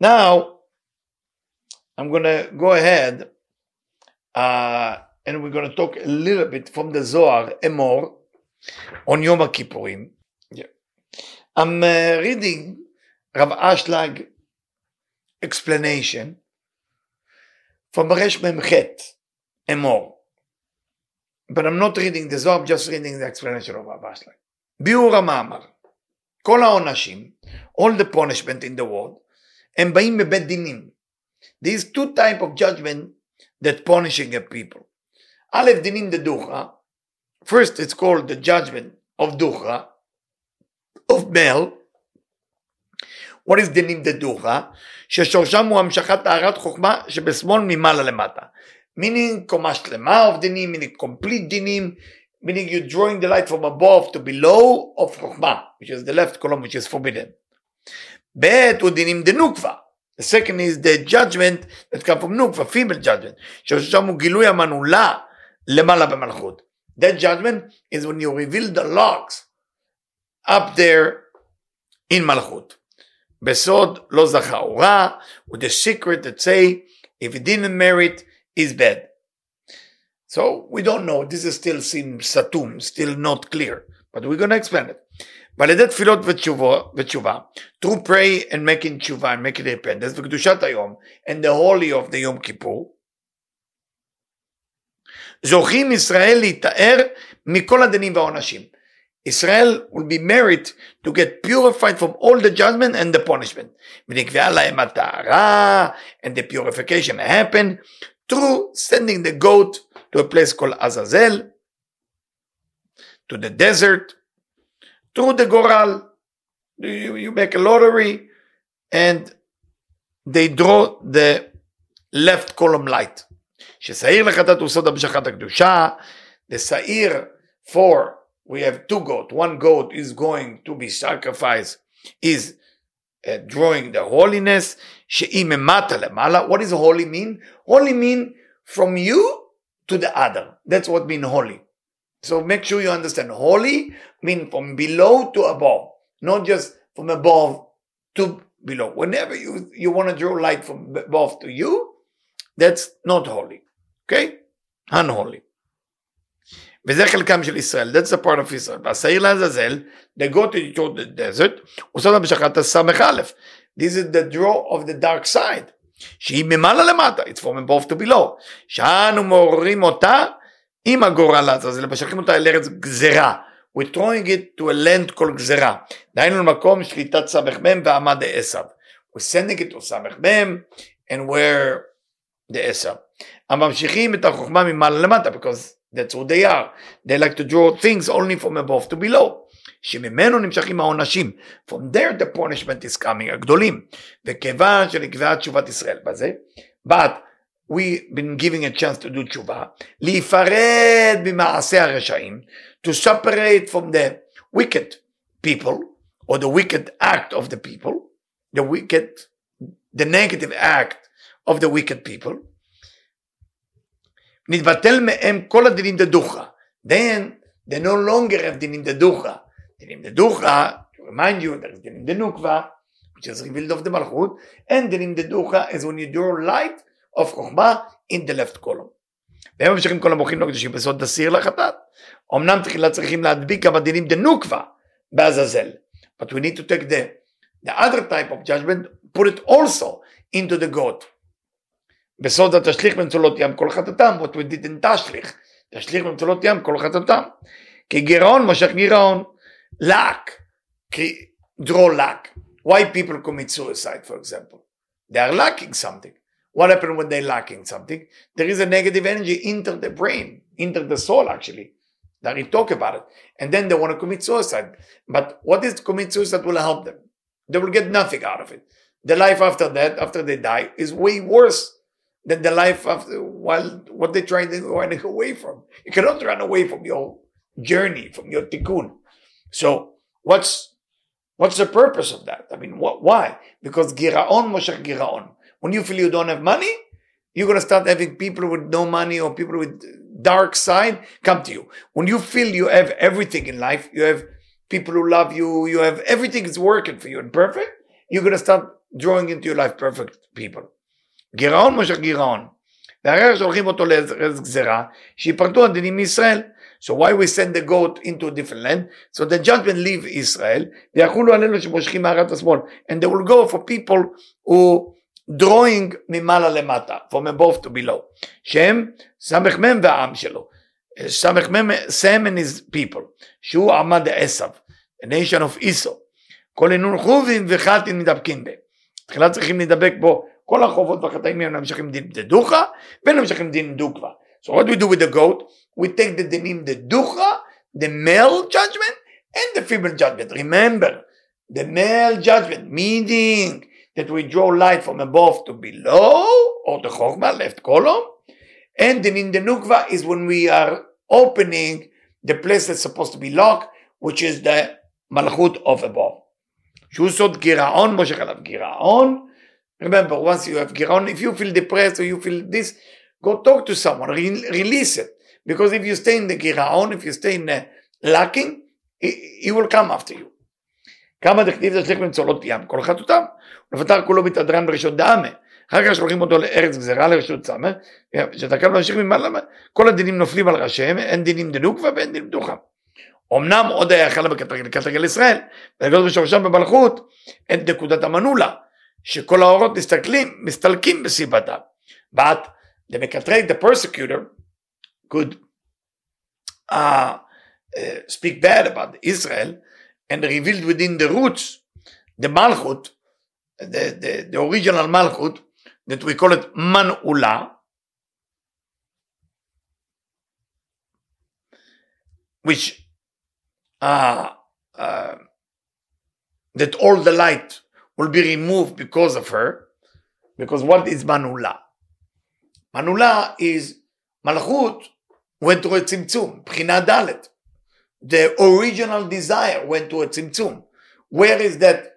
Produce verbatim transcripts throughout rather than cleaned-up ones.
Now, I'm going to go ahead uh, and we're going to talk a little bit from the Zohar Emor on Yom Kippurim. Yeah. I'm uh, reading Rav Ashlag explanation from Reshmemchet Emor. But I'm not reading the Zohar, I'm just reading the explanation of Rav Ashlag. Beoram Kol Kola Onashim, all the punishment in the world, and Baimebed Dinim. These two types of judgment that punishing a people. Aleph Dinim de-Ducha. First, it's called the judgment of Duha, of male. What is dinim de-Ducha? ששורשם הוא המשכת טהרת חוכמה שבשמאל ממעלה למטה. Meaning, קומה שלמה of dinim, meaning complete dinim, meaning you're drawing the light from above to below of חוכמה, which is the left column, which is forbidden. ב' הוא dinim d'Nukva. The second is the judgment that comes from Nukva, female judgment. ששם הוא גילוי המנ'ula למעלה במלכות. That judgment is when you reveal the locks up there in Malchut. Besod lo zacha ora, with the secret that say, if he didn't merit, he's bad. So we don't know. This is still sin satum, still not clear. But we're going to explain it. But that filot v'tshuva, through pray and making tshuva and making repentance, v'gdushatayom, and the holy of the Yom Kippur, Zochim Israeli Ta'er Mikola de Niva Onashim. Israel will be married to get purified from all the judgment and the punishment. And the purification happened through sending the goat to a place called Azazel, to the desert, through the goral. You, you make a lottery and they draw the left column light. שסעיר לחטאת הוא סוד המשכת הקדושה. The sair for, we have two goats. One goat is going to be sacrificed, is uh, drawing the holiness. Sheimemala lemata. What does holy mean? Holy mean from you to the other. That's what mean holy. So make sure you understand. Holy mean from below to above, not just from above to below. Whenever you, you want to draw light from above to you, that's not holy. Okay? Unholy. וזה חלקם של ישראל. That's the part of Israel. והשעיר לעזאזל, they go to the desert, וסוד המשכת הסמך אלף. This is the draw of the dark side. שהיא ממעלה למטה. It's from above to below. שאנו מורים אותה עם הגורל לעזאזל. משכים אותה אל ארץ גזרה. We're throwing it to a land called גזרה. דהיינו למקום שליטת סמך מם ועמד אסב. We're sending it to סמך מם, and we're the Esab. אמשיכים את החוכמה ממעלה למטה, because that's who they are. They like to draw things only from above to below. שממנו נמשכים העונשים. From there the punishment is coming, הגדולים. וכיוון שנקבעה תשובת ישראל בזה, but we've been giving a chance to do תשובה, להיפרד ממעשי הרשעים, to separate from the wicked people, or the wicked act of the people, the wicked, the negative act, of the wicked people. נתבטל מהם כל הדינים דדוחה. Then they no longer have dinim de-Ducha. Dinim de-Ducha, to remind you, there's dinim d'Nukva, which is revealed of the Malchut, and dinim de-Ducha is when you draw light of Chokma in the left column. והם ממשיכים כל המוחים לא קדושים בסוד תסיר לחטאת. אמנם תחילה צריכים להדביק כמה דינים d'Nukva בעזאזל. But we need to take the, the other type of judgment, put it also into the goat. בסוד התשליך במצולות ים כל חטאתם, what we did in Tashlich, תשליך במצולות ים כל חטאתם, כי גירעון, מושך גירעון, lack, draw lack, why people commit suicide for example, they are lacking something, what happens when they are lacking something, there is a negative energy into the brain, into the soul actually, that we talk about it, and then they want to commit suicide, but what is to commit suicide will help them, they will get nothing out of it, the life after that, after they die, is way worse, than the life of while what they try to run away from. You cannot run away from your journey, from your tikkun. So what's what's the purpose of that? I mean, what, why? Because giraon, Moshech Giraon. When you feel you don't have money, you're going to start having people with no money or people with dark side come to you. When you feel you have everything in life, you have people who love you, you have everything is working for you and perfect, you're going to start drawing into your life perfect people. גירעון מושך גירעון. והרח שולחים אותו לארץ גזרה, שיפרטו הדינים מישראל. So why we send the goat into a different land? So the judgment leave Israel. ויחולו עלינו שמושכים מערת השמאל. And they will go for people who drawing ממעלה למטה, from above to below. שם, סמך מם והעם שלו. סמך מם, Sam and his people. שהוא עמד אסב, the nation of Esau. כל אינון חובים וחטאים נדבקים בהם. תחילה צריכים לדבק בו. כל החובות והחטאים הם נמשכים דין דדוחה, ונמשכים דין דוקווה. So what we do with the goat? We take the dinim de-Ducha, the male judgment, and the female judgment. Remember, the male judgment, meaning that we draw light from above to below, or the Chokma, left column, and dinim de-Nukva is when we are opening the place that's supposed to be locked, which is the Malchut of above. Shusot Giraon, Moshech Giraon. Remember, once you have Giraon, if you feel depressed or you feel this, go talk to someone, re- release it. Because if you stay in the Giraon, if you stay in the lacking, he will come after you. כמה דכתיב תשליך במצולות ים, כל חטאותם, ולפתח כולו מתהדרן ברשות דאמה, אחר כך שולחים אותו לארץ גזרה, לרשות סמר, שתקם להמשיך ממעלה, כל הדינים נופלים על ראשיהם, אין דינים דנוקווה ואין דינים דוחה. אמנם עוד היה חלה בקטרגל ישראל, ולגלות בשורשם במלכות, את נקודת המנ'ולה, שכל האורות מסתכלים, מסתלקים בסיבתה. But the מקטרג, the persecutor, could uh, uh, speak bad about Israel and revealed within the roots the Malchut, the, the, the original Malchut that we call it Man'ula, which uh, uh, that all the light will be removed because of her, because what is Man'ula? Man'ula is Malchut went to a tzimtzum, b'china dalet. The original desire went to a tzimtzum. Where is that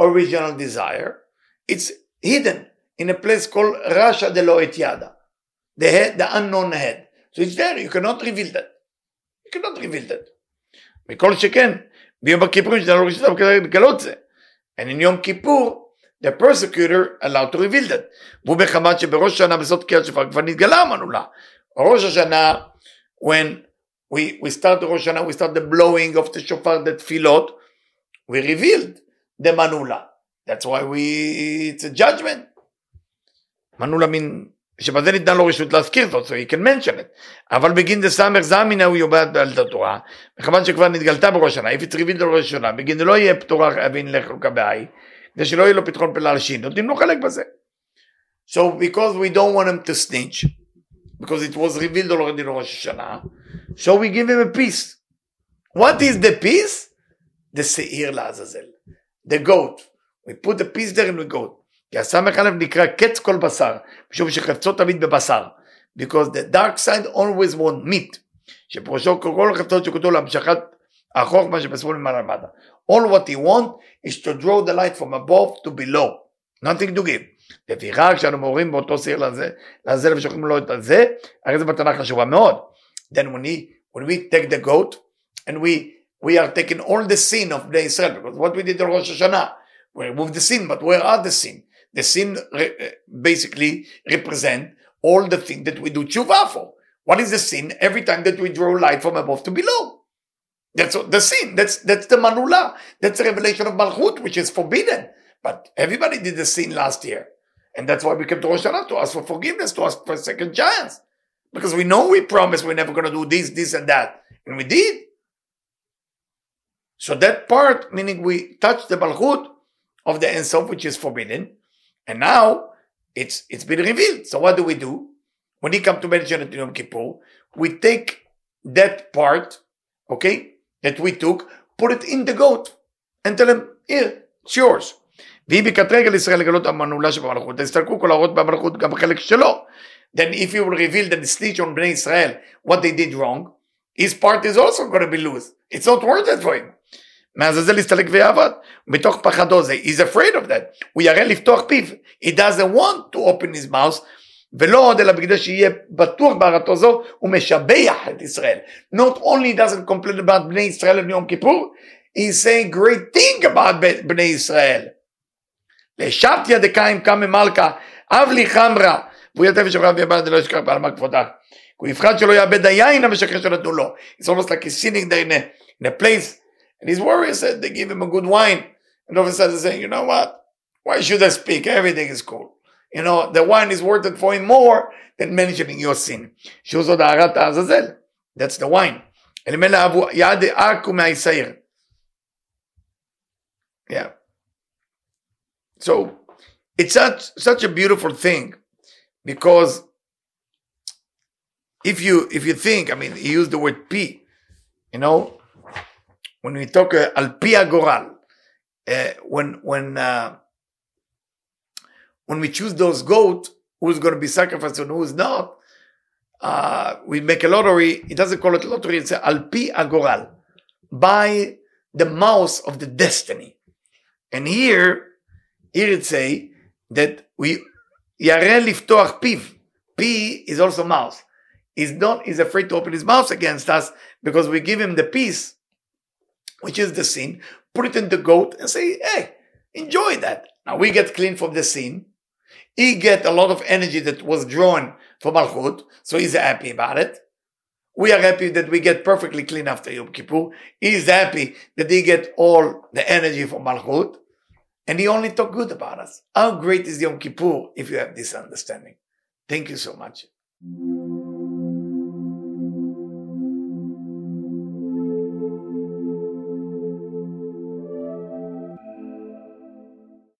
original desire? It's hidden in a place called Rasha de lo et yada, the head, the unknown head. So it's there, you cannot reveal that. You cannot reveal that. Mikol sheken, b'yom ha'kippurim she'nalo rishitav k'derech b'galot zeh. And in Yom Kippur, the persecutor allowed to reveal that. V'hu b'chamat she'berosh Hashanah besod k'yad shofar k'var nitgala Man'ula. Rosh Hashanah, when we, we start Rosh Hashanah, we start the blowing of the shofar, the tefillot, we revealed the Man'ula. That's why we, it's a judgment. Man'ula means, שבזה ניתנה לו רשות להזכיר זאת, so he can mention it. אבל בגין דסמך זמינה הוא יובד בעלת התורה, מכיוון שכבר נתגלתה בראש השנה, איפה צריבית לו ראש השנה, בגין זה לא יהיה פתורה אבין לחלוקה בעי, כדי שלא יהיה לו פתחון פלא לשין, נותנים לו חלק בזה. So because we don't want him to snitch, because it was revealed already in Rosh Hashanah, so we give him a piece. What is the piece? The sair l'Azazel, the goat. We put the piece there in the goat. כי הסמך הלב נקרא קץ כל בשר, משום שחפצו תמיד בבשר. Because the dark side always want meat. שפרושו כל חפצות שקוטו להמשכת החוכמה שבשמאל ממעלה למטה. All what he want is to draw the light from above to below. Nothing to give. לפיכך כשאנו מעוררים באותו סיר לזה, לזה ושוכרים לו את הזה, הרי זה מתנה חשובה מאוד. Then when, he, when we take the goat, and we, we are taking all the sin of Bnei Israel, because what we did in Rosh Hashanah, we removed the sin, but where are the sin? The sin re- basically represent all the things that we do tshuva for. What is the sin? Every time that we draw light from above to below. That's the sin. That's, that's the Man'ula. That's the revelation of Malchut, which is forbidden. But everybody did the sin last year. And that's why we came to Rosh Hashanah to ask for forgiveness, to ask for a second chance. Because we know we promised we're never going to do this, this, and that. And we did. So that part, meaning we touched the Malchut of the Ein Sof, which is forbidden. And now, it's it's been revealed. So what do we do? When he comes to mention it in Yom Kippur, we take that part, okay, that we took, put it in the goat, and tell him, here, it's yours. Then if he will reveal that the snitch on Bnei Israel, what they did wrong, his part is also going to be loose. It's not worth it for him. מהזזל הסתלק ויעבד, מתוך פחדו זה, he's afraid of that, הוא יראה לפתוח פיו, he doesn't want to open his mouth, ולא עוד אלא בגלל שיהיה בטוח בהרתו זו, הוא משבח את ישראל, not only doesn't complain about בני ישראל in יום כיפור, he's saying great thing about בני ישראל, לשבתיה דקיים קם ממלכה, אב לי חמרה, והוא ילטף ושברה ויבנה דלא ישכח בעל מה כבודך. הוא יפחד שלא יאבד היין המשכך שנתנו לו. It's almost like he's sitting there in a, in a place, and his warriors said they give him a good wine, and all of a sudden saying, you know what, why should I speak, everything is cool. You know, the wine is worth it for him more than mentioning your sin. שהוא זאת הערת האזזל, that's the wine. אלמלא אבו יעד ארקו מהיסייר. Yeah. So, it's such, such a beautiful thing, because if you, if you think, I mean, he used the word pi, you know, when we talk uh, al-pi agoral, uh, when, when, uh, when we choose those goats, who's going to be sacrificed and who's not, uh, we make a lottery. He doesn't call it lottery, it's al-pi agoral, by the mouth of the destiny. And here, here it say that we, yareh liftoach piv, pi is also mouth. He's not, he's afraid to open his mouth against us, because we give him the peace, which is the sin, put it in the goat and say, hey, enjoy that. Now we get clean from the sin. He get a lot of energy that was drawn from Malchut, so he's happy about it. We are happy that we get perfectly clean after Yom Kippur. He's happy that he get all the energy from Malchut, and he only talk good about us. How great is Yom Kippur if you have this understanding? Thank you so much.